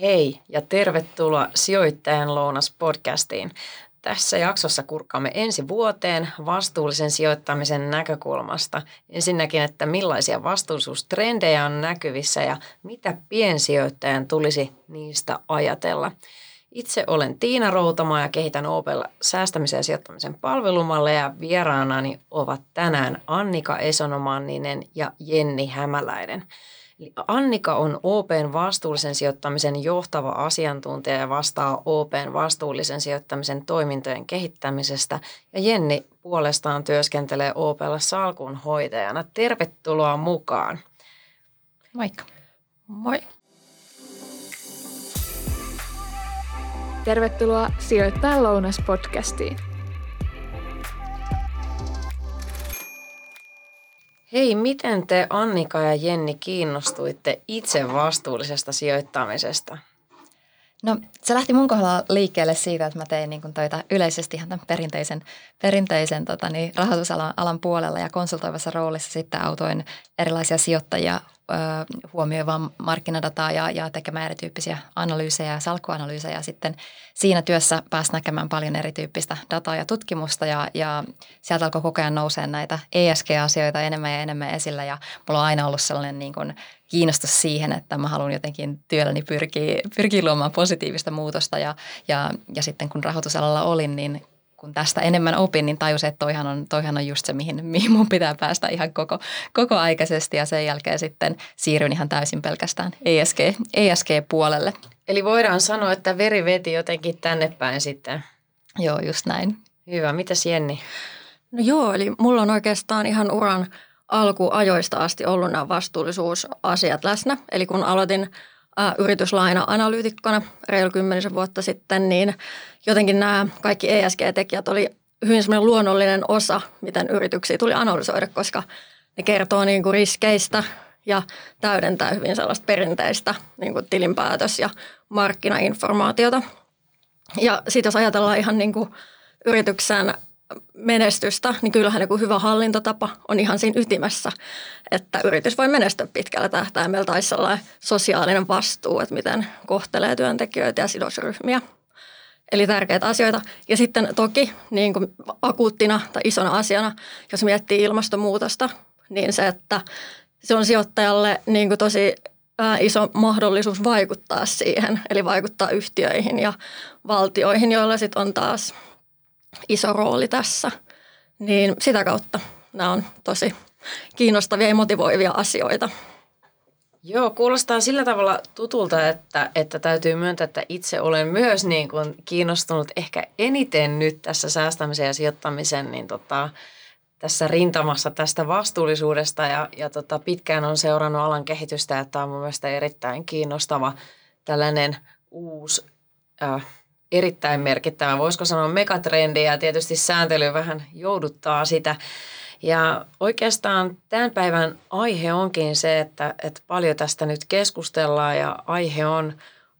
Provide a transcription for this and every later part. Hei ja tervetuloa Sijoittajan Lounas podcastiin. Tässä jaksossa kurkkaamme ensi vuoteen vastuullisen sijoittamisen näkökulmasta. Ensinnäkin, että millaisia vastuullisuustrendejä on näkyvissä ja mitä piensijoittajan tulisi niistä ajatella. Itse olen Tiina Routama ja kehitän OOP:lla säästämisen ja sijoittamisen palvelumalleja ja vieraanani ovat tänään Annika Esonomanninen ja Jenni Hämäläinen. Annika on OOP:n vastuullisen sijoittamisen johtava asiantuntija ja vastaa OOP:n vastuullisen sijoittamisen toimintojen kehittämisestä. Ja Jenni puolestaan työskentelee OOP:lla salkunhoitajana. Tervetuloa mukaan. Moikka. Moi. Tervetuloa Sijoittajan Lounas podcastiin. Hei, miten te Annika ja Jenni kiinnostuitte itse vastuullisesta sijoittamisesta? No, se lähti mun kohdalla liikkeelle siitä, että mä tein töitä yleisesti ihan tämän perinteisen rahoitusalan puolella ja konsultoivassa roolissa sitten autoin erilaisia sijoittajia huomioimaan markkinadataa ja tekemään erityyppisiä analyysejä ja salkkuanalyysejä. Sitten siinä työssä pääsi näkemään paljon erityyppistä dataa ja tutkimusta ja sieltä alkoi koko ajan nousee näitä ESG-asioita enemmän ja enemmän esillä ja mulla on aina ollut sellainen kiinnostus siihen, että mä haluan jotenkin työlläni pyrkiä luomaan positiivista muutosta ja sitten kun rahoitusalalla olin, niin kun tästä enemmän opin, niin tajusin, että toihan on just se, mihin mun pitää päästä ihan kokoaikaisesti ja sen jälkeen sitten siirryin ihan täysin pelkästään ESG-puolelle. Eli voidaan sanoa, että veri veti jotenkin tänne päin sitten. Joo, just näin. Hyvä. Mitäs Jenni? No joo, eli mulla on oikeastaan ihan uran alkuajoista asti ollut nämä vastuullisuusasiat läsnä. Eli kun aloitin yrityslaina-analyytikkona reilu 10 vuotta sitten, niin jotenkin nämä kaikki ESG-tekijät oli hyvin semmoinen luonnollinen osa, miten yrityksiä tuli analysoida, koska ne kertoo riskeistä ja täydentää hyvin sellaista perinteistä tilinpäätös- ja markkinainformaatiota. Ja sitten jos ajatellaan ihan yrityksen menestystä, niin kyllähän hyvä hallintotapa on ihan siinä ytimessä, että yritys voi menestyä pitkällä tähtäimellä tai sellainen sosiaalinen vastuu, että miten kohtelee työntekijöitä ja sidosryhmiä. Eli tärkeitä asioita. Ja sitten toki niin kuin akuuttina tai isona asiana, jos miettii ilmastonmuutosta, niin se, että se on sijoittajalle niin kuin tosi iso mahdollisuus vaikuttaa siihen, eli vaikuttaa yhtiöihin ja valtioihin, joilla sitten on taas iso rooli tässä, niin sitä kautta nämä on tosi kiinnostavia ja motivoivia asioita. Joo, kuulostaa sillä tavalla tutulta, että täytyy myöntää, että itse olen myös kiinnostunut ehkä eniten nyt tässä säästämisen ja sijoittamisen tässä rintamassa tästä vastuullisuudesta ja pitkään on seurannut alan kehitystä, että tämä on mun mielestä erittäin kiinnostava tällainen uusi erittäin merkittävä, voisiko sanoa megatrendi ja tietysti sääntely vähän jouduttaa sitä. Ja oikeastaan tämän päivän aihe onkin se, että paljon tästä nyt keskustellaan ja aihe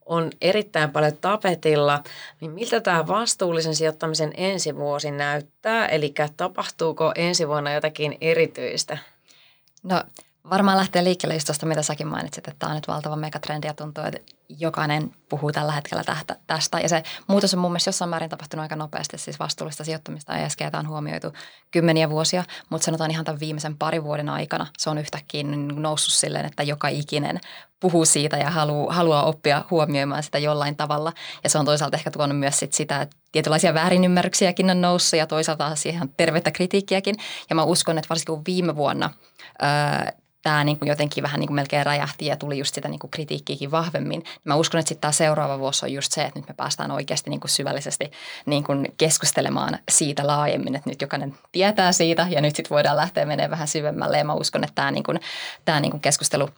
on erittäin paljon tapetilla. Niin miltä tämä vastuullisen sijoittamisen ensi vuosi näyttää? Eli tapahtuuko ensi vuonna jotakin erityistä? No varmaan lähtee liikkeelle just tuosta, mitä säkin mainitsit, että tämä on nyt valtava megatrendi ja tuntuu, että jokainen puhuu tällä hetkellä tästä. Ja se muutos on mun mielestä jossain määrin tapahtunut aika nopeasti, siis vastuullista sijoittamista ESG:tä on huomioitu kymmeniä vuosia, mutta sanotaan ihan tämän viimeisen parin vuoden aikana se on yhtäkkiä noussut silleen, että joka ikinen puhuu siitä ja haluaa oppia huomioimaan sitä jollain tavalla. Ja se on toisaalta ehkä tuonut myös sitä, että tietynlaisia väärinymmärryksiäkin on noussut ja toisaalta siihen tervettä kritiikkiäkin. Ja mä uskon, että varsinkin viime vuonna tämä jotenkin vähän melkein räjähti ja tuli just sitä kritiikkiäkin vahvemmin. Mä uskon, että sitten tämä seuraava vuosi on just se, että nyt me päästään oikeasti syvällisesti keskustelemaan siitä laajemmin, että nyt jokainen tietää siitä ja nyt sitten voidaan lähteä menemään vähän syvemmälle. Ja mä uskon, että tämä keskustelu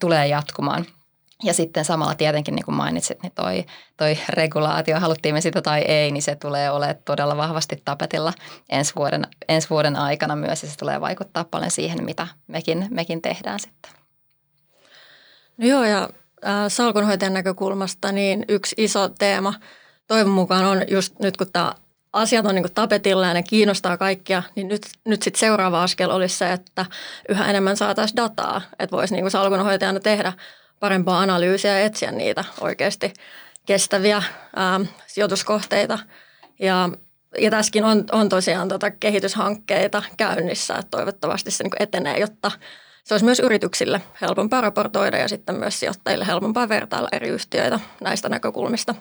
tulee jatkumaan. Ja sitten samalla tietenkin, niin kuin mainitsit, niin toi regulaatio, haluttiin me sitä tai ei, niin se tulee olemaan todella vahvasti tapetilla ensi vuoden aikana myös. Ja se tulee vaikuttaa paljon siihen, mitä mekin tehdään sitten. No joo, ja salkunhoitajan näkökulmasta niin yksi iso teema toivon mukaan on just nyt, kun tämä asiat on tapetilla ja ne kiinnostaa kaikkia, niin nyt sitten seuraava askel olisi se, että yhä enemmän saataisiin dataa, että voisi salkunhoitajana tehdä parempaa analyysiä ja etsiä niitä oikeasti kestäviä sijoituskohteita. Ja tässäkin on tosiaan kehityshankkeita käynnissä, että toivottavasti se etenee, jotta se olisi myös yrityksille helpompaa raportoida ja sitten myös sijoittajille helpompaa vertailla eri yhtiöitä näistä näkökulmista.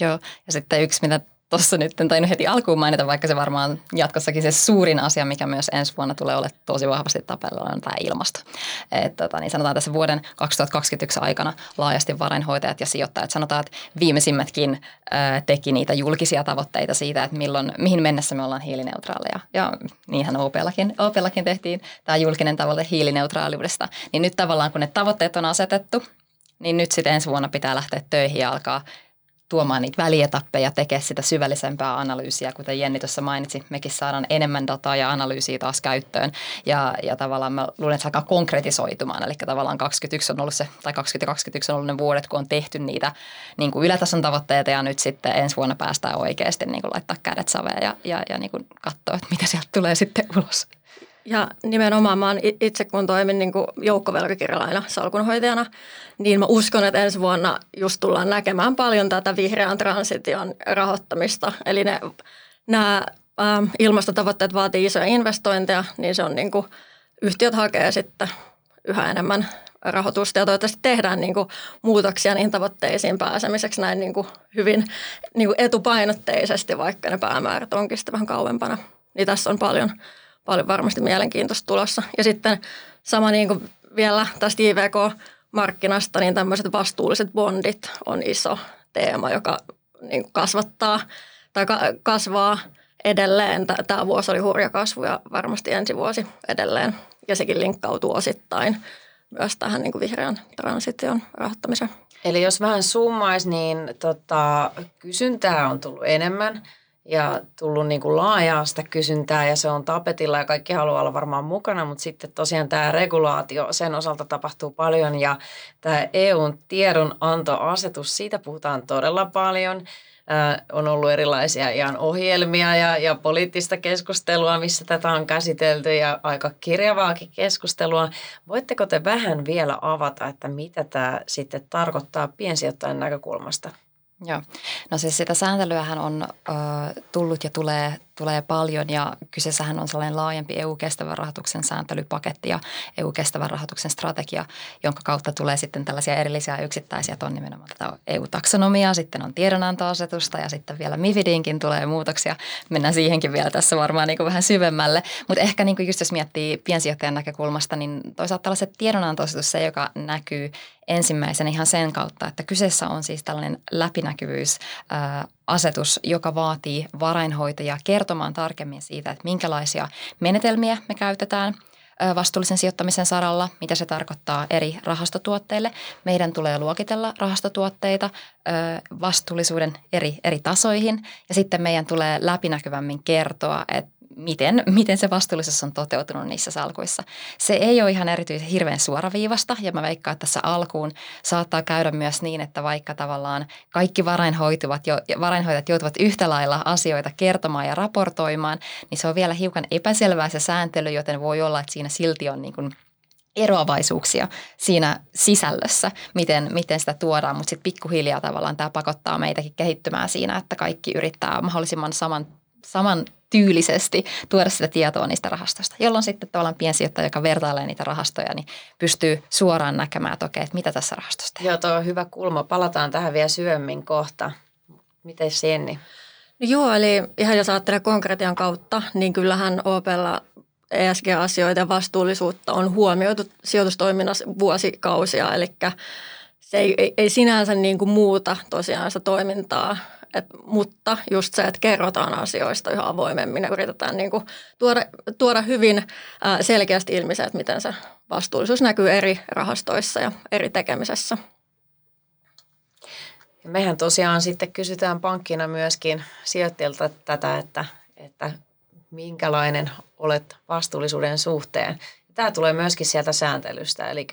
Joo, ja sitten yksi, mitä tuossa nyt en tainnut heti alkuun mainita, vaikka se varmaan jatkossakin se suurin asia, mikä myös ensi vuonna tulee olla tosi vahvasti tapella, on tämä ilmasto. Niin sanotaan tässä vuoden 2021 aikana laajasti varainhoitajat ja sijoittajat, sanotaan, että viimeisimmätkin teki niitä julkisia tavoitteita siitä, että mihin mennessä me ollaan hiilineutraaleja. Ja niinhän OOP:llakin tehtiin tämä julkinen tavoite hiilineutraaliudesta. Niin nyt tavallaan, kun ne tavoitteet on asetettu, niin nyt sitten ensi vuonna pitää lähteä töihin ja alkaa tuomaan niitä välietappeja, tekee sitä syvällisempää analyysiä. Kuten Jenni tuossa mainitsi, mekin saadaan enemmän dataa ja analyysiä taas käyttöön. Ja tavallaan mä luulen, että se alkaa konkretisoitumaan. Eli tavallaan 2021 on ollut se, tai 2021 on ollut ne vuodet, kun on tehty niitä niin kuin ylätason tavoitteita, ja nyt sitten ensi vuonna päästään oikeasti niin kuin laittaa kädet saveen ja niin kuin katsoa, että mitä sieltä tulee sitten ulos. Ja nimenomaan mä itse kun toimin niin kuin joukkovelkakirjalaina salkunhoitajana, niin mä uskon, että ensi vuonna just tullaan näkemään paljon tätä vihreän transition rahoittamista. Eli nämä ilmastotavoitteet vaatii isoja investointeja, niin se on niin kuin yhtiöt hakee sitten yhä enemmän rahoitusta ja toivottavasti tehdään niin kuin muutoksia niihin tavoitteisiin pääsemiseksi näin niin kuin hyvin niin kuin etupainotteisesti, vaikka ne päämäärät onkin sitten vähän kauempana. Niin tässä on paljon varmasti mielenkiintoista tulossa. Ja sitten sama niin kuin vielä tästä JVK-markkinasta, niin tämmöiset vastuulliset bondit on iso teema, joka niin kuin kasvaa edelleen. Tämä vuosi oli hurja kasvu ja varmasti ensi vuosi edelleen. Ja sekin linkkautuu osittain myös tähän niin kuin vihreän transition rahoittamiseen. Eli jos vähän summaisi, niin kysyntää on tullut enemmän. Ja tullut niin kuin laajaa sitä kysyntää ja se on tapetilla ja kaikki haluaa olla varmaan mukana, mutta sitten tosiaan tämä regulaatio, sen osalta tapahtuu paljon ja tämä EUn tiedonantoasetus, siitä puhutaan todella paljon. On ollut erilaisia ihan ohjelmia ja poliittista keskustelua, missä tätä on käsitelty ja aika kirjavaakin keskustelua. Voitteko te vähän vielä avata, että mitä tämä sitten tarkoittaa piensijoittajan näkökulmasta? Joo. No siis sitä sääntelyähän on tullut ja tulee paljon ja kyseessähän on sellainen laajempi EU-kestävän rahoituksen sääntelypaketti ja EU-kestävän rahoituksen strategia, jonka kautta tulee sitten tällaisia erillisiä yksittäisiä, on nimenomaan tätä EU-taksonomiaa, sitten on tiedonantoasetusta ja sitten vielä MIFIDinkin tulee muutoksia. Mennään siihenkin vielä tässä varmaan niin kuin vähän syvemmälle, mutta ehkä niin kuin just jos miettii piensijoittajan näkökulmasta, niin toisaalta tällaiset tiedonantoasetus se, joka näkyy ensimmäisen ihan sen kautta, että kyseessä on siis tällainen läpinäkyvyysasetus, joka vaatii varainhoitajia kertomaan tarkemmin siitä, että minkälaisia menetelmiä me käytetään vastuullisen sijoittamisen saralla, mitä se tarkoittaa eri rahastotuotteille. Meidän tulee luokitella rahastotuotteita vastuullisuuden eri tasoihin ja sitten meidän tulee läpinäkyvämmin kertoa, että miten se vastuullisuus on toteutunut niissä salkuissa. Se ei ole ihan erityisen hirveän suoraviivasta ja mä veikkaan, että tässä alkuun saattaa käydä myös niin, että vaikka tavallaan kaikki varainhoitajat joutuvat yhtä lailla asioita kertomaan ja raportoimaan, niin se on vielä hiukan epäselvää se sääntely, joten voi olla, että siinä silti on niin kuin eroavaisuuksia siinä sisällössä, miten sitä tuodaan, mutta sitten pikkuhiljaa tavallaan tämä pakottaa meitäkin kehittymään siinä, että kaikki yrittää mahdollisimman saman tyylisesti tuoda sitä tietoa niistä rahastoista, jolloin sitten tavallaan piensijoittaja, joka vertailee niitä rahastoja, niin pystyy suoraan näkemään, että okei, että mitä tässä rahastossa tehdään. Joo, tuo on hyvä kulma. Palataan tähän vielä syvemmin kohta. Mites Jenni? No joo, eli ihan jos ajattelee konkretian kautta, niin kyllähän OOP:lla ESG-asioita ja vastuullisuutta on huomioitu sijoitustoiminnassa vuosikausia, eli se ei sinänsä niin kuin muuta tosiaan sitä toimintaa. Mutta just se, että kerrotaan asioista yhä avoimemmin ja yritetään niin kuin tuoda hyvin selkeästi ilmi se, että miten se vastuullisuus näkyy eri rahastoissa ja eri tekemisessä. Ja mehän tosiaan sitten kysytään pankkina myöskin sijoittajilta tätä, että minkälainen olet vastuullisuuden suhteen. Tämä tulee myöskin sieltä sääntelystä, eli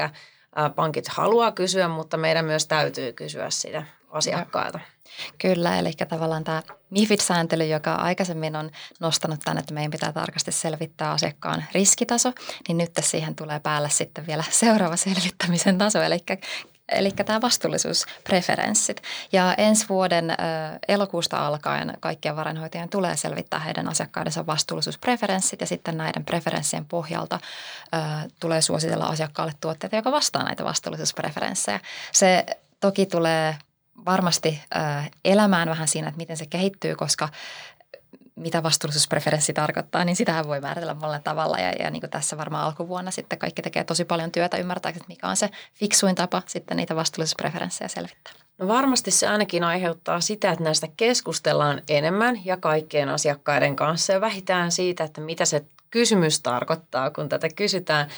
pankit haluaa kysyä, mutta meidän myös täytyy kysyä sitä asiakkailta. Kyllä, eli tavallaan tämä MIFID-sääntely, joka aikaisemmin on nostanut tämän, että meidän pitää tarkasti selvittää asiakkaan riskitaso, niin nyt siihen tulee päälle sitten vielä seuraava selvittämisen taso, eli tämä vastuullisuuspreferenssit. Ja ensi vuoden elokuusta alkaen kaikkien varainhoitajien tulee selvittää heidän asiakkaidensa vastuullisuuspreferenssit, ja sitten näiden preferenssien pohjalta tulee suositella asiakkaalle tuotteita, joka vastaa näitä vastuullisuuspreferenssejä. Se toki tulee varmasti elämään vähän siinä, että miten se kehittyy, koska mitä vastuullisuuspreferenssi tarkoittaa, niin sitähän voi määritellä monella tavalla. Ja niin kuin tässä varmaan alkuvuonna sitten kaikki tekee tosi paljon työtä ymmärtääkseen, mikä on se fiksuin tapa sitten niitä vastuullisuuspreferenssejä selvittää. No varmasti se ainakin aiheuttaa sitä, että näistä keskustellaan enemmän ja kaikkien asiakkaiden kanssa ja vähitään siitä, että mitä se kysymys tarkoittaa, kun tätä kysytään.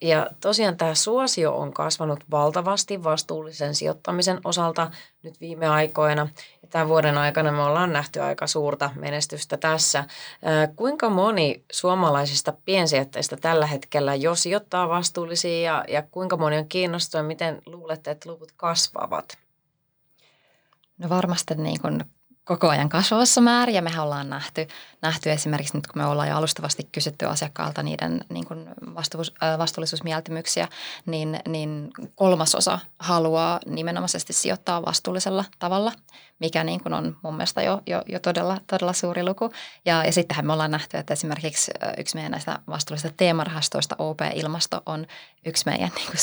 Ja tosiaan tämä suosio on kasvanut valtavasti vastuullisen sijoittamisen osalta nyt viime aikoina. Tämän vuoden aikana me ollaan nähty aika suurta menestystä tässä. Kuinka moni suomalaisista piensijoittajista tällä hetkellä jo sijoittaa vastuullisiin ja kuinka moni on kiinnostunut? Miten luulette, että luvut kasvavat? No varmasti niin kuin koko ajan kasvavassa määrin, ja mehän ollaan nähty esimerkiksi nyt, kun me ollaan jo alustavasti kysytty asiakkaalta niiden niin kuin vastuullisuusmieltymyksiä, niin 3/3 haluaa nimenomaisesti sijoittaa vastuullisella tavalla, mikä niin kuin on mun mielestä jo todella suuri luku. Ja sittenhän me ollaan nähty, että esimerkiksi yksi meidän näistä vastuullisista teemarahastoista, OOP-ilmasto, on yksi meidän niin kuin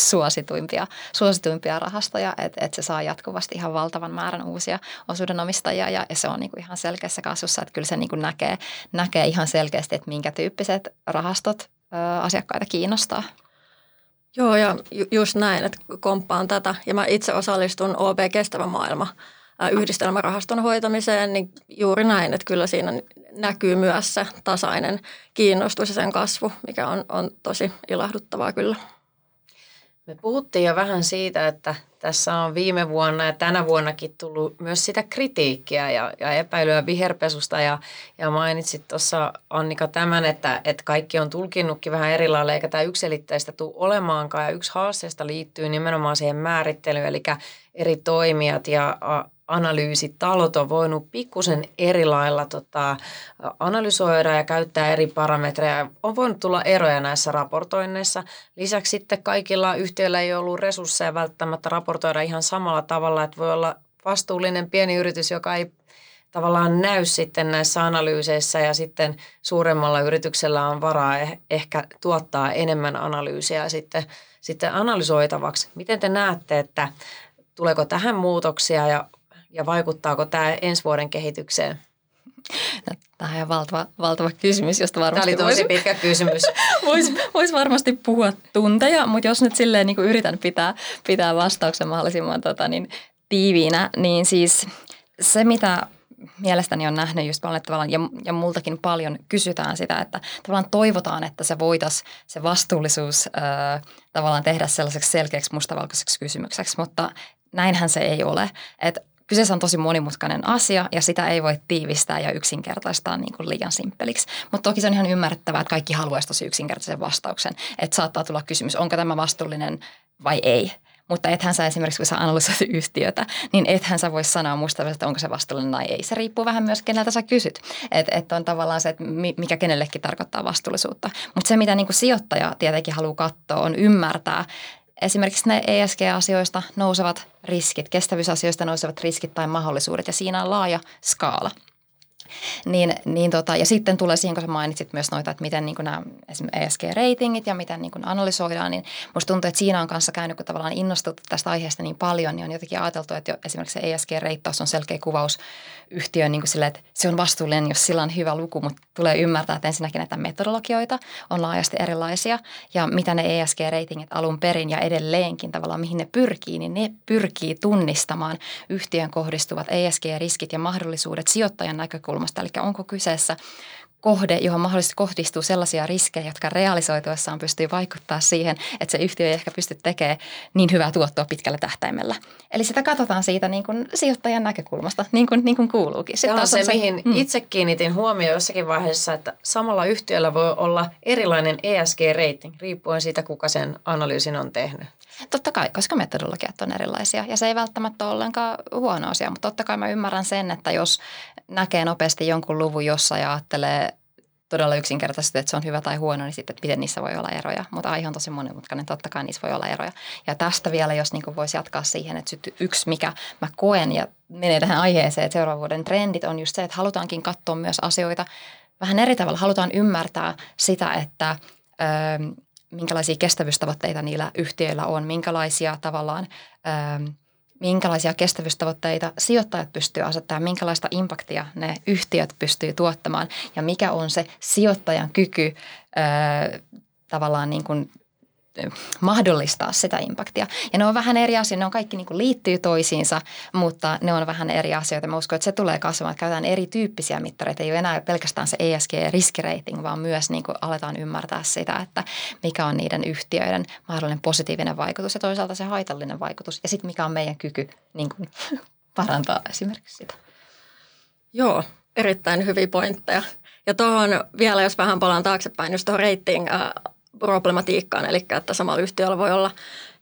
suosituimpia rahastoja, että se saa jatkuvasti ihan valtavan määrän uusia osuudenomistajia, ja se on niin kuin ihan selkeässä kasvussa, että kyllä se niin kuin näkee ihan selkeästi, että minkä tyyppiset rahastot asiakkaita kiinnostaa. Joo, ja just näin, että komppaan tätä. Ja mä itse osallistun OP Kestävä maailma -yhdistelmärahaston hoitamiseen, niin juuri näin, että kyllä siinä näkyy myös se tasainen kiinnostus ja sen kasvu, mikä on tosi ilahduttavaa kyllä. Me puhuttiin jo vähän siitä, että tässä on viime vuonna ja tänä vuonnakin tullut myös sitä kritiikkiä ja epäilyä viherpesusta. Ja mainitsit tuossa, Annika, tämän, että kaikki on tulkinnutkin vähän eri lailla, eikä tämä yksiselitteistä tule olemaankaan. Ja yksi haasteesta liittyy nimenomaan siihen määrittelyyn, eli eri toimijat ja analyysitalot on voinut pikkusen eri lailla analysoida ja käyttää eri parametreja. On voinut tulla eroja näissä raportoinneissa. Lisäksi sitten kaikilla yhtiöillä ei ollut resursseja välttämättä raportoida ihan samalla tavalla, että voi olla vastuullinen pieni yritys, joka ei tavallaan näy sitten näissä analyyseissä, ja sitten suuremmalla yrityksellä on varaa ehkä tuottaa enemmän analyysiä sitten analysoitavaksi. Miten te näette, että tuleeko tähän muutoksia ja vaikuttaako tämä ensi vuoden kehitykseen? No, tämä on valtava kysymys, josta varmasti tämä oli tosi pitkä kysymys. Voisi varmasti puhua tunteja, mutta jos nyt silleen niin kuin yritän pitää vastauksen mahdollisimman tiiviinä, niin siis se, mitä mielestäni on nähnyt just tavallaan, ja multakin paljon kysytään sitä, että tavallaan toivotaan, että se voitaisiin se vastuullisuus tavallaan tehdä sellaiseksi selkeäksi mustavalkoiseksi kysymykseksi, mutta näinhän se ei ole. Et kyseessä on tosi monimutkainen asia, ja sitä ei voi tiivistää ja yksinkertaistaa niin kuin liian simppeliksi. Mutta toki se on ihan ymmärrettävää, että kaikki haluaisi tosi yksinkertaisen vastauksen. Että saattaa tulla kysymys, onko tämä vastuullinen vai ei. Mutta ethän sä esimerkiksi, kun sä analysoit yhtiötä, niin ethän sä voi sanoa musta, että onko se vastuullinen tai ei. Se riippuu vähän myös, keneltä sä kysyt. Että on tavallaan se, että mikä kenellekin tarkoittaa vastuullisuutta. Mutta se, mitä niin kuin sijoittaja tietenkin haluaa katsoa, on ymmärtää esimerkiksi ne ESG-asioista nousevat riskit, kestävyysasioista nousevat riskit tai mahdollisuudet, ja siinä on laaja skaala. Ja sitten tulee siihen, kun sä mainitsit myös noita, että miten niin kuin nämä ESG-ratingit ja miten niin kuin analysoidaan, niin musta tuntuu, että siinä on kanssa käynyt, kun tavallaan innostuttu tästä aiheesta niin paljon, niin on jotenkin ajateltu, että esimerkiksi se ESG-reittaus on selkeä kuvaus yhtiöön niin kuin sille, että se on vastuullinen, jos sillä on hyvä luku, mutta tulee ymmärtää, että ensinnäkin näitä metodologioita on laajasti erilaisia, ja mitä ne ESG-ratingit alun perin ja edelleenkin tavallaan mihin ne pyrkii, niin ne pyrkii tunnistamaan yhtiön kohdistuvat ESG-riskit ja mahdollisuudet sijoittajan näkökulmasta. Eli onko kyseessä kohde, johon mahdollisesti kohdistuu sellaisia riskejä, jotka realisoituessaan pystyy vaikuttaa siihen, että se yhtiö ei ehkä pysty tekemään niin hyvää tuottoa pitkällä tähtäimellä. Eli sitä katsotaan siitä niin kuin sijoittajan näkökulmasta, niin kuin kuuluukin. Se on se, mihin itse kiinnitin huomioon jossakin vaiheessa, että samalla yhtiöllä voi olla erilainen ESG-rating, riippuen siitä, kuka sen analyysin on tehnyt. Totta kai, koska metodologiat on erilaisia ja se ei välttämättä ole ollenkaan huono asia, mutta totta kai mä ymmärrän sen, että jos näkee nopeasti jonkun luvun jossa ja ajattelee todella yksinkertaisesti, että se on hyvä tai huono, niin sitten, että miten niissä voi olla eroja. Mutta aihe on tosi monimutkainen, totta kai niissä voi olla eroja. Ja tästä vielä, jos niin voisi jatkaa siihen, että yksi, mikä mä koen ja menee tähän aiheeseen, että seuraavan vuoden trendit on just se, että halutaankin katsoa myös asioita vähän eri tavalla. Halutaan ymmärtää sitä, että minkälaisia kestävyystavoitteita niillä yhtiöillä on, minkälaisia tavallaan minkälaisia kestävyystavoitteita sijoittajat pystyy asettamaan, minkälaista impaktia ne yhtiöt pystyy tuottamaan ja mikä on se sijoittajan kyky tavallaan niin kuin mahdollistaa sitä impaktia. Ja ne on vähän eri asioita, ne on kaikki niin kuin liittyy toisiinsa, mutta ne on vähän eri asioita. Mä uskon, että se tulee kasvamaan, että käytetään erityyppisiä mittareita. Ei ole enää pelkästään se ESG-riskirating, vaan myös niin kuin aletaan ymmärtää sitä, että mikä on niiden yhtiöiden mahdollinen positiivinen vaikutus ja toisaalta se haitallinen vaikutus. Ja sitten mikä on meidän kyky niin kuin parantaa esimerkiksi sitä. Joo, erittäin hyviä pointteja. Ja tuohon vielä, jos vähän palaan taaksepäin, just tuohon rating-problematiikkaan, eli että samalla yhtiöllä voi olla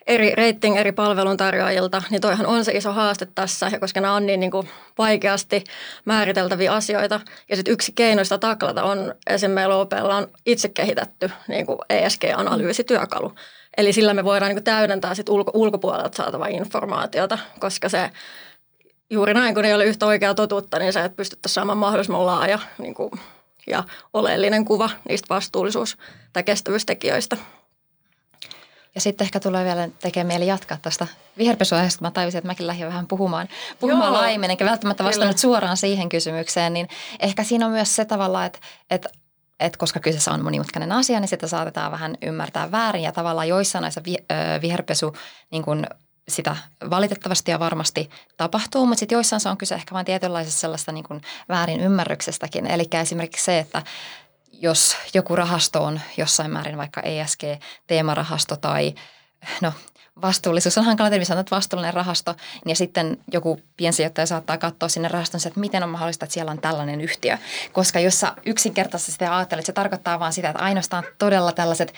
eri rating eri palveluntarjoajilta, niin toihan on se iso haaste tässä, koska nämä on niin kuin vaikeasti määriteltäviä asioita. Ja sitten yksi keinoista taklata on, esimerkiksi meillä OOP:lla on itse kehitetty niin kuin ESG-analyysityökalu. Eli sillä me voidaan niin kuin täydentää sit ulkopuolelta saatavaa informaatiota, koska se juuri näin, kun ei ole yhtä oikeaa totuutta, niin sä et pystyttäisi saamaan mahdollisimman laaja niin kuin ja oleellinen kuva niistä vastuullisuus- tai kestävyystekijöistä. Ja sitten ehkä tulee vielä tekee mieli jatkaa tästä viherpesuaiheesta, kun mä tajusin, että mäkin lähdin vähän puhumaan laajemmin, enkä välttämättä vastannut suoraan siihen kysymykseen, niin ehkä siinä on myös se tavalla, että koska kyseessä on monimutkainen asia, niin sitä saatetaan vähän ymmärtää väärin ja tavallaan joissain näissä viherpesu niin kuin sitä valitettavasti ja varmasti tapahtuu, mutta sitten joissain se on kyse ehkä vain tietynlaisesta sellaista niin kuin väärin ymmärryksestäkin. Eli esimerkiksi se, että jos joku rahasto on jossain määrin vaikka ESG-teemarahasto tai no vastuullisuus on hankala, että sanotaan, että vastuullinen rahasto, niin sitten joku piensijoittaja saattaa katsoa sinne rahaston, että miten on mahdollista, että siellä on tällainen yhtiö. Koska jos sä yksinkertaisesti sitä ajattelet, se tarkoittaa vaan sitä, että ainoastaan todella tällaiset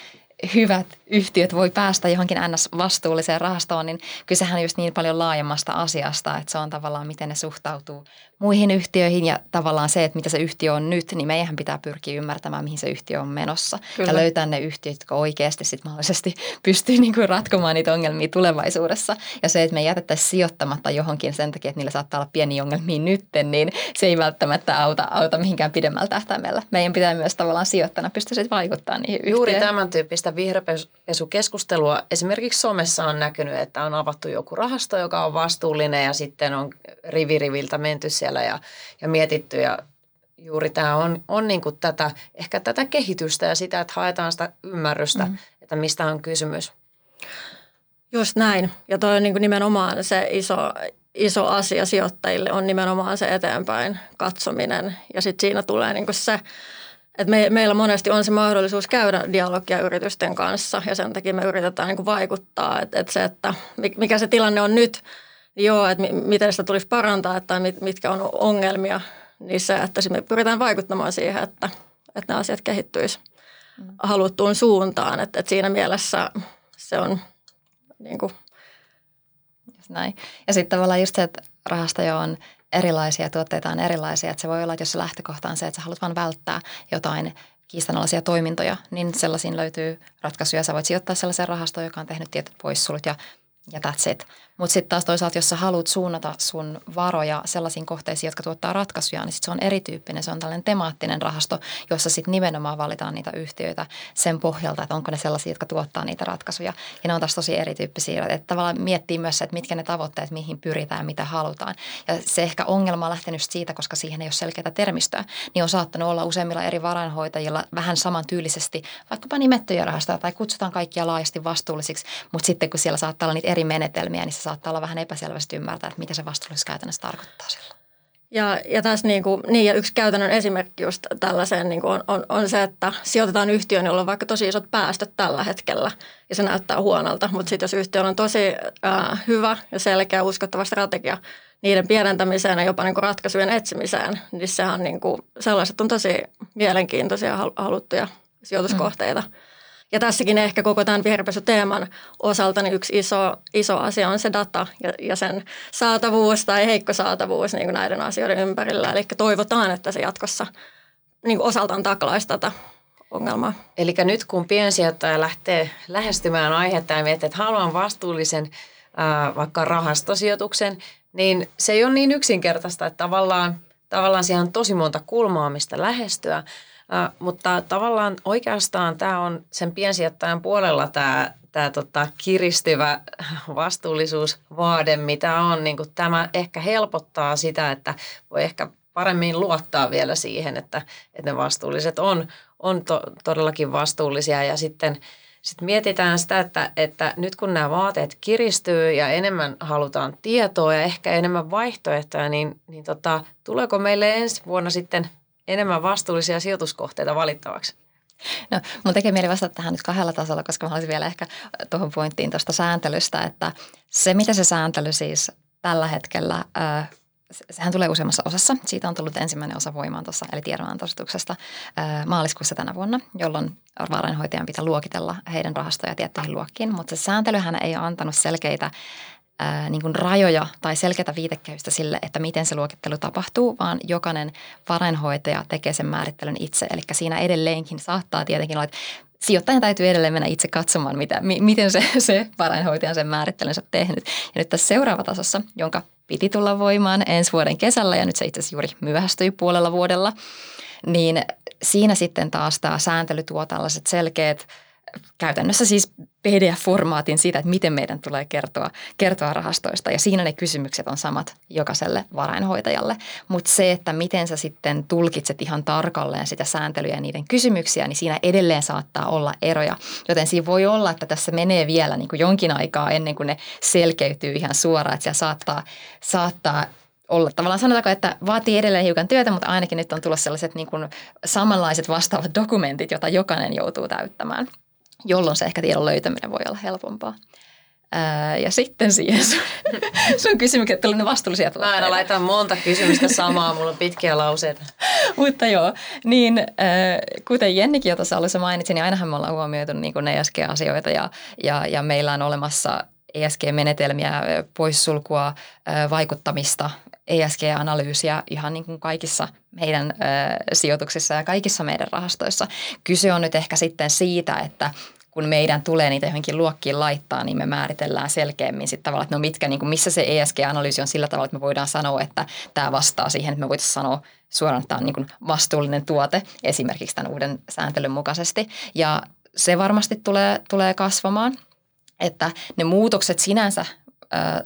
hyvät yhtiöt voi päästä johonkin NS-vastuulliseen rahastoon, niin kysehän on just niin paljon laajemmasta asiasta, että se on tavallaan, miten ne suhtautuu muihin yhtiöihin ja tavallaan se, että mitä se yhtiö on nyt, niin meidän pitää pyrkiä ymmärtämään, mihin se yhtiö on menossa. Kyllä. Ja löytää ne yhtiöt, jotka oikeasti sitten mahdollisesti pystyy niin kuin ratkomaan niitä ongelmia tulevaisuudessa. Ja se, että me jätettäisiin sijoittamatta johonkin sen takia, että niillä saattaa olla pieniä ongelmia nytten, niin se ei välttämättä auta mihinkään pidemmällä tähtäimellä. Meidän pitää myös tavallaan sijoittajana pystyä sitten vaikuttamaan niihin yhtiöihin. Juuri tämän tyyppistä viherpesukeskustelua esimerkiksi somessa on näkynyt, että on avattu joku rahasto, joka on vastuullinen ja sitten on riviriviltä menty siellä ja mietitty. Ja juuri tämä on niin kuin tätä kehitystä ja sitä, että haetaan sitä ymmärrystä, että mistä on kysymys. Just näin. Ja tuo on niin kuin nimenomaan se iso asia sijoittajille on nimenomaan se eteenpäin katsominen ja sitten siinä tulee niin kuin se, että meillä monesti on se mahdollisuus käydä dialogia yritysten kanssa ja sen takia me yritetään niin kuin vaikuttaa, että se, että mikä se tilanne on nyt, niin joo, että miten sitä tulisi parantaa tai mitkä on ongelmia, niin se, että me pyritään vaikuttamaan siihen, että nämä asiat kehittyisi haluttuun suuntaan, että siinä mielessä se on niin kuin näin. Ja sitten tavallaan just se, että rahastoja on erilaisia, tuotteita on erilaisia. Että se voi olla, että jos se lähtökohta on se, että sä haluat vaan välttää jotain kiistanalaisia toimintoja, niin sellaisiin löytyy ratkaisuja. Sä voit sijoittaa sellaiseen rahastoon, joka on tehnyt tietyt poissulut ja that's it. Mutta sitten taas toisaalta, jos sä haluat suunnata sun varoja sellaisiin kohteisiin, jotka tuottaa ratkaisuja, niin sit se on erityyppinen. Se on tällainen temaattinen rahasto, jossa sitten nimenomaan valitaan niitä yhtiöitä sen pohjalta, että onko ne sellaisia, jotka tuottaa niitä ratkaisuja. Ja ne on taas tosi erityyppisiä. Että tavallaan miettii myös se, että mitkä ne tavoitteet, mihin pyritään ja mitä halutaan. Ja se ehkä ongelma on lähtenyt siitä, koska siihen ei ole selkeää termistöä, niin on saattanut olla useimmilla eri varainhoitajilla vähän samantyylisesti vaikkapa nimettyjä rahastoja tai kutsutaan kaikkia laajasti vastuullisiksi, mutta sitten kun siellä saattaa olla niitä eri menetelmiä, niin se saattaa olla vähän epäselvästi ymmärtää, että mitä se vastuullisuus käytännössä tarkoittaa sillä. Ja tässä ja yksi käytännön esimerkki just tällaiseen niin kuin on se, että sijoitetaan yhtiöön, jolla on vaikka tosi isot päästöt tällä hetkellä ja se näyttää huonolta. Mutta sitten jos yhtiöllä on tosi hyvä ja selkeä uskottava strategia niiden pienentämiseen ja jopa niin kuin ratkaisujen etsimiseen, niin sehän niin kuin, sellaiset on tosi mielenkiintoisia ja haluttuja sijoituskohteita. Ja tässäkin ehkä koko tämän viherpesuteeman osalta niin yksi iso asia on se data ja sen saatavuus tai heikko saatavuus niin kuin näiden asioiden ympärillä. Eli toivotaan, että se jatkossa niin kuin osaltaan taklaisi tätä ongelmaa. Eli nyt kun piensijoittaja lähtee lähestymään aihetta ja miettii, että haluan vastuullisen vaikka rahastosijoituksen, niin se ei ole niin yksinkertaista, että tavallaan siihen on tosi monta kulmaa, mistä lähestyä. Mutta tavallaan oikeastaan tämä on sen piensijoittajan puolella tämä kiristyvä vastuullisuusvaade, mitä on. Niin tämä ehkä helpottaa sitä, että voi ehkä paremmin luottaa vielä siihen, että ne vastuulliset on todellakin vastuullisia. Ja sitten mietitään sitä, että nyt kun nämä vaateet kiristyy ja enemmän halutaan tietoa ja ehkä enemmän vaihtoehtoja, niin tuleeko meille ensi vuonna sitten enemmän vastuullisia sijoituskohteita valittavaksi? No, mun tekee mieli vastata tähän nyt kahdella tasolla, koska mä haluaisin vielä ehkä tuohon pointtiin tuosta sääntelystä, että se mitä se sääntely siis tällä hetkellä, sehän tulee useammassa osassa. Siitä on tullut ensimmäinen osa voimaan tuossa, eli tiedonantoasetuksesta maaliskuussa tänä vuonna, jolloin varainhoitajan pitää luokitella heidän rahastoja tiettyihin luokkiin, mutta se sääntelyhän ei ole antanut selkeitä niin kuin rajoja tai selkeitä viitekäystä sille, että miten se luokittelu tapahtuu, vaan jokainen varainhoitaja tekee sen määrittelyn itse. Eli siinä edelleenkin saattaa tietenkin olla, että sijoittajan täytyy edelleen mennä itse katsomaan, miten se varainhoitajan sen määrittelynsä tehnyt. Ja nyt tässä seuraava tasossa, jonka piti tulla voimaan ensi vuoden kesällä ja nyt se itse asiassa juuri myöhästyi puolella vuodella, niin siinä sitten taas tämä sääntely tuo tällaiset selkeät, käytännössä siis PDF-formaatin siitä, että miten meidän tulee kertoa rahastoista. Ja siinä ne kysymykset on samat jokaiselle varainhoitajalle. Mutta se, että miten sä sitten tulkitset ihan tarkalleen sitä sääntelyä ja niiden kysymyksiä, niin siinä edelleen saattaa olla eroja. Joten siinä voi olla, että tässä menee vielä niin kuin jonkin aikaa ennen kuin ne selkeytyy ihan suoraan. Että siellä saattaa olla tavallaan, sanotaanko, että vaatii edelleen hiukan työtä, mutta ainakin nyt on tulossa sellaiset niin kuin samanlaiset vastaavat dokumentit, joita jokainen joutuu täyttämään, jolloin se ehkä tiedon löytäminen voi olla helpompaa. Ja sitten siihen sun kysymykset tuli ne vastuullisia tuotteita. Mä aina laitan monta kysymystä samaa, mulla on pitkiä lauseita. Mutta joo, niin kuten Jennikin jo tuossa alussa mainitsin, niin ainahan me ollaan huomioitu niin kuin ESG-asioita ja meillä on olemassa ESG-menetelmiä, poissulkua, vaikuttamista, ESG-analyysiä ihan niin kuin kaikissa meidän sijoituksissa ja kaikissa meidän rahastoissa. Kyse on nyt ehkä sitten siitä, että kun meidän tulee niitä johonkin luokkiin laittaa, niin me määritellään selkeämmin sitten tavallaan, että no mitkä, niin kuin missä se ESG-analyysi on sillä tavalla, että me voidaan sanoa, että tämä vastaa siihen, että me voitaisiin sanoa suoraan, että tämä on niin kuin vastuullinen tuote esimerkiksi tämän uuden sääntelyn mukaisesti. Ja se varmasti tulee kasvamaan, että ne muutokset sinänsä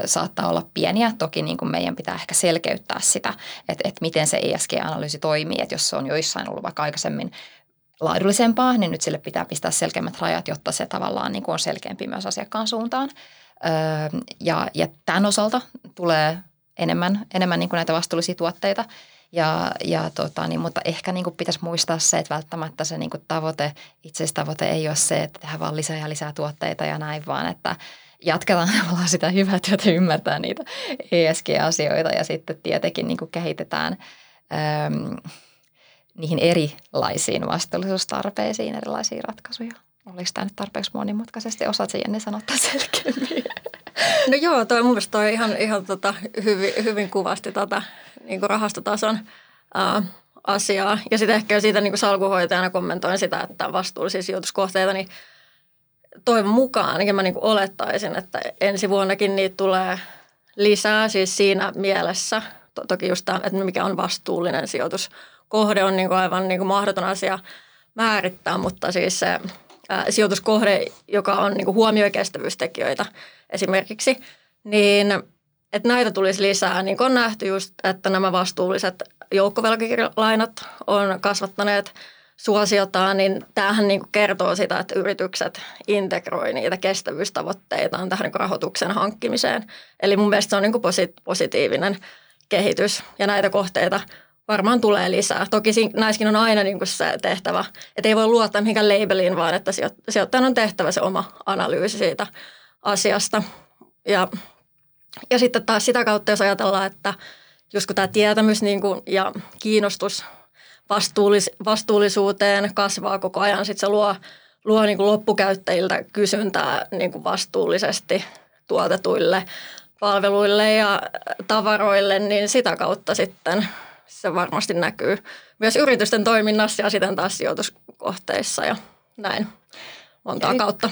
saattaa olla pieniä. Toki niin kuin meidän pitää ehkä selkeyttää sitä, että miten se ESG-analyysi toimii. Että jos se on joissain ollut vaikka aikaisemmin laadullisempaa, niin nyt sille pitää pistää selkeämmät rajat, jotta se tavallaan niin kuin on selkeämpi myös asiakkaan suuntaan. Ja tämän osalta tulee enemmän niin kuin näitä vastuullisia tuotteita. Mutta ehkä niin kuin pitäisi muistaa se, että välttämättä se niin kuin tavoite, itse asiassa tavoite ei ole se, että tehdään vaan lisää ja lisää tuotteita ja näin, vaan että jatketaan tavallaan sitä hyvää työtä, ymmärtää niitä ESG-asioita ja sitten tietenkin niin kuin kehitetään niihin erilaisiin vastuullisuustarpeisiin erilaisia ratkaisuja. Oliko tämä nyt tarpeeksi monimutkaisesti? Osaat se, Jenni, sanoa tämän selkeämmin? No joo, toi mun mielestä toi ihan hyvin kuvasti tätä niin kuin rahastotason asiaa. Ja sitten ehkä siitä niin kuin salkuhoitajana kommentoin sitä, että vastuullisia sijoituskohteita, niin toivon mukaan ainakin mä niin kuin olettaisin, että ensi vuonnakin niitä tulee lisää siis siinä mielessä. Toki just tämä, että mikä on vastuullinen sijoituskohde on niin kuin aivan niin kuin mahdoton asia määrittää, mutta siis se sijoituskohde, joka on niin kuin huomioi kestävyystekijöitä esimerkiksi, niin että näitä tulisi lisää. Niin on nähty just, että nämä vastuulliset joukkovelkakirjalainat on kasvattaneet suosiotaan, niin tämähän niin kuin kertoo sitä, että yritykset integroi niitä kestävyystavoitteitaan tähän niin kuin rahoituksen hankkimiseen. Eli mun mielestä se on niin kuin positiivinen kehitys ja näitä kohteita varmaan tulee lisää. Toki näissäkin on aina niin kuin se tehtävä, että ei voi luottaa mihinkään labeliin, vaan että sijoittajan on tehtävä se oma analyysi siitä asiasta. Ja sitten taas sitä kautta, jos ajatellaan, että just kun tämä tietämys niin kuin, ja kiinnostus vastuullisuuteen kasvaa koko ajan, sitten se luo luo niin kuin loppukäyttäjiltä kysyntää niin kuin vastuullisesti tuotetuille palveluille ja tavaroille, niin sitä kautta sitten se varmasti näkyy myös yritysten toiminnassa ja sitten taas sijoituskohteissa ja näin montaa kautta.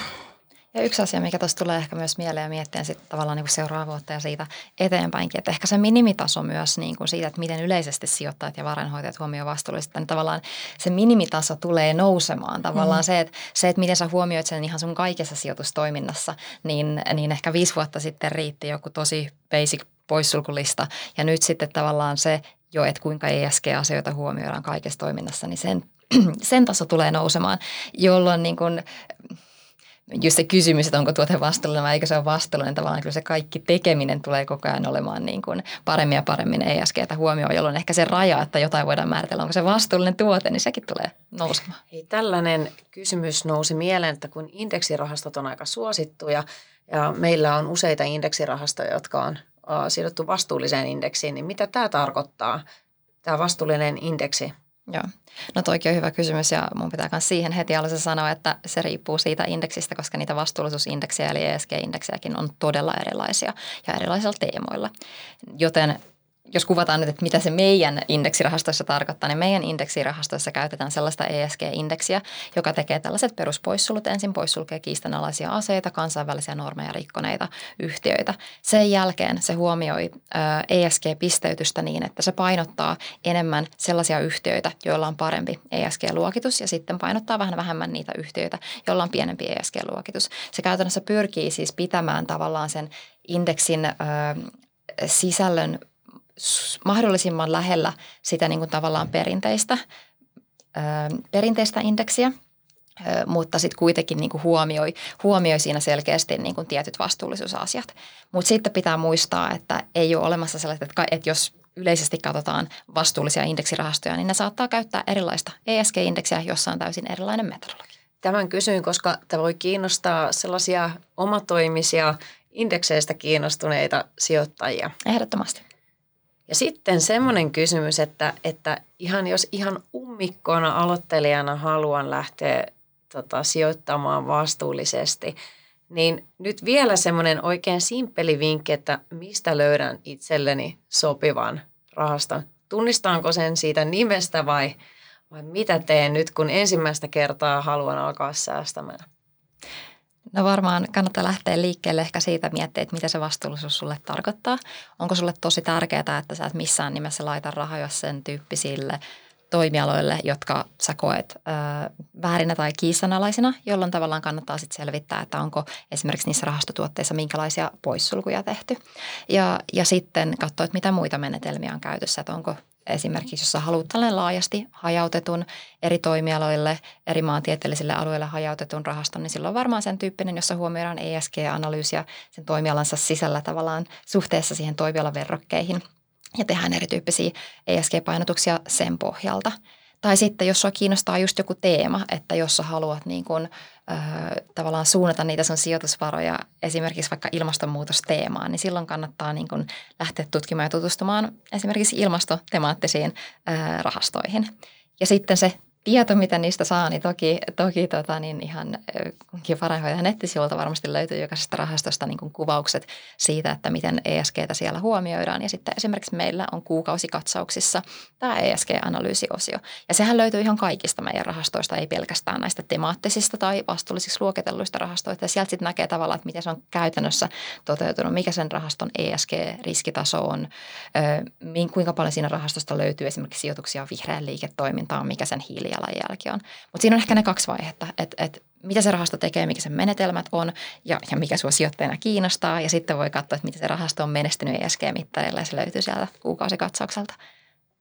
Ja yksi asia, mikä tuossa tulee ehkä myös mieleen ja miettien sitten tavallaan niin seuraavaa vuotta ja siitä eteenpäinkin, että ehkä se minimitaso myös niin kuin siitä, että miten yleisesti sijoittajat ja varainhoitajat huomioivat vastuullisesti, niin tavallaan se minimitaso tulee nousemaan. Tavallaan se, että miten sä huomioit sen ihan sun kaikessa sijoitustoiminnassa, niin ehkä 5 vuotta sitten riitti joku tosi basic poissulkulista ja nyt sitten tavallaan se jo, että kuinka ESG-asioita huomioidaan kaikessa toiminnassa, niin sen taso tulee nousemaan, jolloin niin kuin just se kysymys, että onko tuote vastuullinen vai eikö se ole vastuullinen, tavallaan kyllä se kaikki tekeminen tulee koko ajan olemaan niin kuin paremmin ja paremmin ESG:tä huomioon, jolloin ehkä se raja, että jotain voidaan määritellä, onko se vastuullinen tuote, niin sekin tulee nousemaan. Hei, tällainen kysymys nousi mieleen, että kun indeksirahastot on aika suosittuja ja meillä on useita indeksirahastoja, jotka on sidottu vastuulliseen indeksiin, niin mitä tämä tarkoittaa, tämä vastuullinen indeksi? Joo. No toikin on hyvä kysymys ja mun pitää myös siihen heti alussa sanoa, että se riippuu siitä indeksistä, koska niitä vastuullisuusindeksejä eli ESG-indeksejäkin on todella erilaisia ja erilaisilla teemoilla. Joten jos kuvataan nyt, että mitä se meidän indeksirahastoissa tarkoittaa, niin meidän indeksirahastoissa käytetään sellaista ESG-indeksiä, joka tekee tällaiset peruspoissulut. Ensin poissulkee kiistanalaisia aseita, kansainvälisiä normeja, rikkoneita yhtiöitä. Sen jälkeen se huomioi ESG-pisteytystä niin, että se painottaa enemmän sellaisia yhtiöitä, joilla on parempi ESG-luokitus ja sitten painottaa vähän vähemmän niitä yhtiöitä, joilla on pienempi ESG-luokitus. Se käytännössä pyrkii siis pitämään tavallaan sen indeksin sisällön mahdollisimman lähellä sitä niin kuin tavallaan perinteistä indeksiä, mutta sitten kuitenkin niin kuin huomioi siinä selkeästi niin kuin tietyt vastuullisuusasiat. Mutta sitten pitää muistaa, että ei ole olemassa sellaista, että jos yleisesti katsotaan vastuullisia indeksirahastoja, niin ne saattaa käyttää erilaista ESG-indeksiä, jossa on täysin erilainen metodologia. Tämän kysyin, koska tämä voi kiinnostaa sellaisia omatoimisia indekseistä kiinnostuneita sijoittajia. Ehdottomasti. Ja sitten semmoinen kysymys, että jos ihan ummikkona aloittelijana haluan lähteä sijoittamaan vastuullisesti, niin nyt vielä semmoinen oikein simppeli vinkki, että mistä löydän itselleni sopivan rahaston. Tunnistaanko sen siitä nimestä vai mitä teen nyt, kun ensimmäistä kertaa haluan alkaa säästämään? No varmaan kannattaa lähteä liikkeelle ehkä siitä miettiä, että mitä se vastuullisuus sulle tarkoittaa. Onko sulle tosi tärkeää, että sä et missään nimessä laita rahoja sen tyyppisille toimialoille, jotka sä koet väärinä tai kiistanalaisina, jolloin tavallaan kannattaa sitten selvittää, että onko esimerkiksi niissä rahastotuotteissa minkälaisia poissulkuja tehty. Ja sitten katsoa, että mitä muita menetelmiä on käytössä, että onko esimerkiksi, jos sä haluat tällainen laajasti hajautetun eri toimialoille, eri maantieteellisille alueille hajautetun rahaston, niin silloin varmaan sen tyyppinen, jossa huomioidaan ESG-analyysiä sen toimialansa sisällä tavallaan suhteessa siihen toimialan verrokkeihin ja tehdään erityyppisiä ESG-painotuksia sen pohjalta. Tai sitten, jos sua kiinnostaa just joku teema, että jos sä haluat niin kun, tavallaan suunnata niitä sun sijoitusvaroja esimerkiksi vaikka ilmastonmuutosteemaan, niin silloin kannattaa niin kun lähteä tutkimaan ja tutustumaan esimerkiksi ilmastotemaattisiin rahastoihin. Ja sitten se tieto, mitä niistä saa, niin toki ihan varainhoitajan nettisivuilta varmasti löytyy jokaisesta rahastosta niin kuin kuvaukset siitä, että miten ESGtä siellä huomioidaan. Ja sitten esimerkiksi meillä on kuukausikatsauksissa tämä ESG-analyysiosio. Ja sehän löytyy ihan kaikista meidän rahastoista, ei pelkästään näistä temaattisista tai vastuullisiksi luokitelluista rahastoista. Ja sieltä sitten näkee tavallaan, että miten se on käytännössä toteutunut, mikä sen rahaston ESG-riskitaso on, kuinka paljon siinä rahastosta löytyy esimerkiksi sijoituksia vihreään liiketoimintaan, mikä sen hiilijalanjälki on. Mutta siinä on ehkä ne 2 vaihetta, että mitä se rahasto tekee, mikä sen menetelmät on ja mikä sua sijoittajana kiinnostaa. Ja sitten voi katsoa, että miten se rahasto on menestynyt ESG-mittarilla ja se löytyy sieltä kuukausikatsauksesta.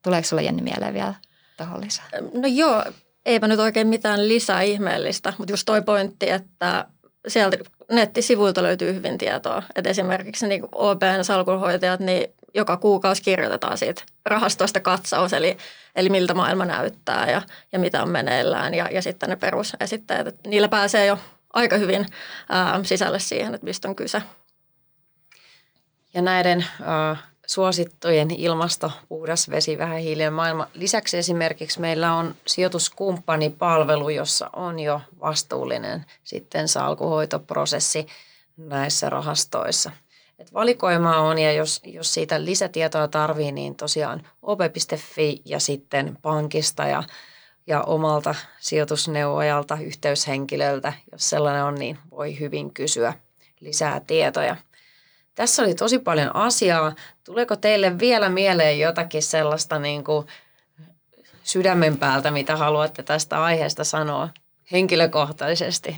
Tuleeko sulla Jenni mieleen vielä tuohon lisää? No joo, eipä nyt oikein mitään lisää ihmeellistä, mutta just toi pointti, että sieltä nettisivuilta löytyy hyvin tietoa. Että esimerkiksi niin OOP:n salkunhoitajat, niin joka kuukausi kirjoitetaan siitä rahastoista katsaus, eli miltä maailma näyttää ja mitä on meneillään. Ja sitten ne perusesitteet, että niillä pääsee jo aika hyvin sisälle siihen, että mistä on kyse. Ja näiden suosittujen ilmasto, puhdas vesi, vähän hiilinen maailma. Lisäksi esimerkiksi meillä on sijoituskumppanipalvelu, jossa on jo vastuullinen sitten salkuhoitoprosessi näissä rahastoissa. Et valikoimaa on, ja jos siitä lisätietoa tarvii, niin tosiaan op.fi ja sitten pankista ja omalta sijoitusneuvojalta, yhteyshenkilöltä, jos sellainen on, niin voi hyvin kysyä lisää tietoja. Tässä oli tosi paljon asiaa. Tuleeko teille vielä mieleen jotakin sellaista niin kuin sydämen päältä, mitä haluatte tästä aiheesta sanoa henkilökohtaisesti?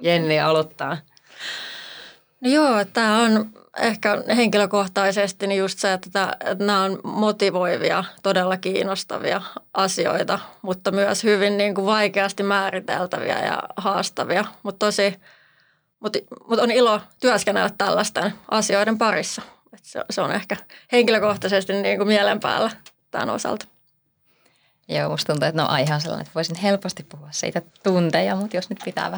Jenni aloittaa. No joo, tämä on ehkä henkilökohtaisesti niin just se, että nämä on motivoivia, todella kiinnostavia asioita, mutta myös hyvin niin kuin vaikeasti määriteltäviä ja haastavia, mutta on ilo työskennellä tällaisten asioiden parissa. Se on ehkä henkilökohtaisesti niin kuin mielen päällä tämän osalta. Joo, musta tuntuu, että aihe on sellainen, että voisin helposti puhua siitä tunteja, mutta jos nyt pitää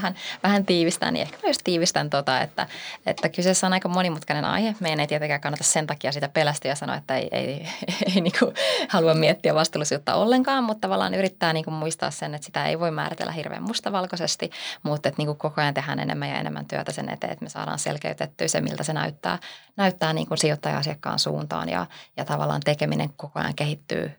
vähän tiivistää, niin ehkä myös tiivistän että kyseessä on aika monimutkainen aihe. Meidän ei tietenkään kannata sen takia sitä pelästyä ja sanoa, että ei niin kuin halua miettiä vastuullisuutta ollenkaan, mutta tavallaan yrittää niin kuin muistaa sen, että sitä ei voi määritellä hirveän mustavalkoisesti, mutta että niin kuin koko ajan tehdään enemmän ja enemmän työtä sen eteen, että me saadaan selkeytettyä se, miltä se näyttää niin kuin sijoittaja-asiakkaan suuntaan ja tavallaan tekeminen koko ajan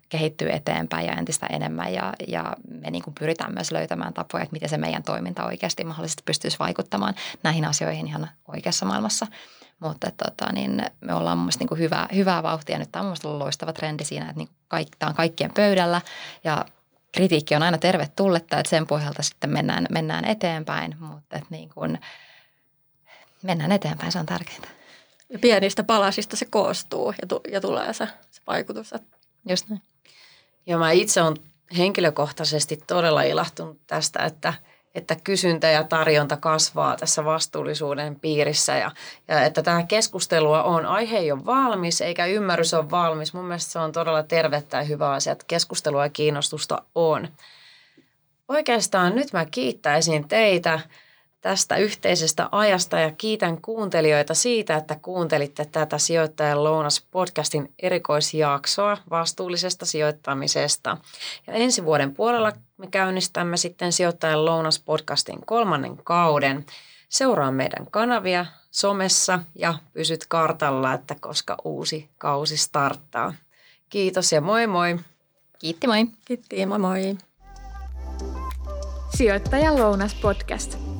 kehittyy eteenpäin ja entistä enemmän ja me niin kuin pyritään myös löytämään tapoja, että miten se meidän toiminta oikeasti mahdollisesti pystyisi vaikuttamaan näihin asioihin ihan oikeassa maailmassa. Mutta niin me ollaan mun mielestä niin kuin hyvää vauhtia. Nyt tämä on mun mielestä ollut loistava trendi siinä, että niin kuin tämä on kaikkien pöydällä ja kritiikki on aina tervetullutta, että sen pohjalta sitten mennään eteenpäin, mutta että niin kuin mennään eteenpäin, se on tärkeintä. Ja pienistä palasista se koostuu ja tulee se vaikutus. Just näin. Ja mä itse olen henkilökohtaisesti todella ilahtunut tästä, että kysyntä ja tarjonta kasvaa tässä vastuullisuuden piirissä ja että tämä keskustelua on. Aihe ei ole valmis eikä ymmärrys ole valmis. Mun mielestä se on todella tervettä ja hyvä asia, että keskustelua ja kiinnostusta on. Oikeastaan nyt mä kiittäisin teitä tästä yhteisestä ajasta ja kiitän kuuntelijoita siitä, että kuuntelitte tätä Sijoittajan Lounas-podcastin erikoisjaksoa vastuullisesta sijoittamisesta. Ja ensi vuoden puolella me käynnistämme sitten Sijoittajan Lounas-podcastin 3. kauden. Seuraa meidän kanavia somessa ja pysyt kartalla, että koska uusi kausi starttaa. Kiitos ja moi moi! Kiitti moi! Kiitti moi moi! Sijoittajan Lounas-podcast.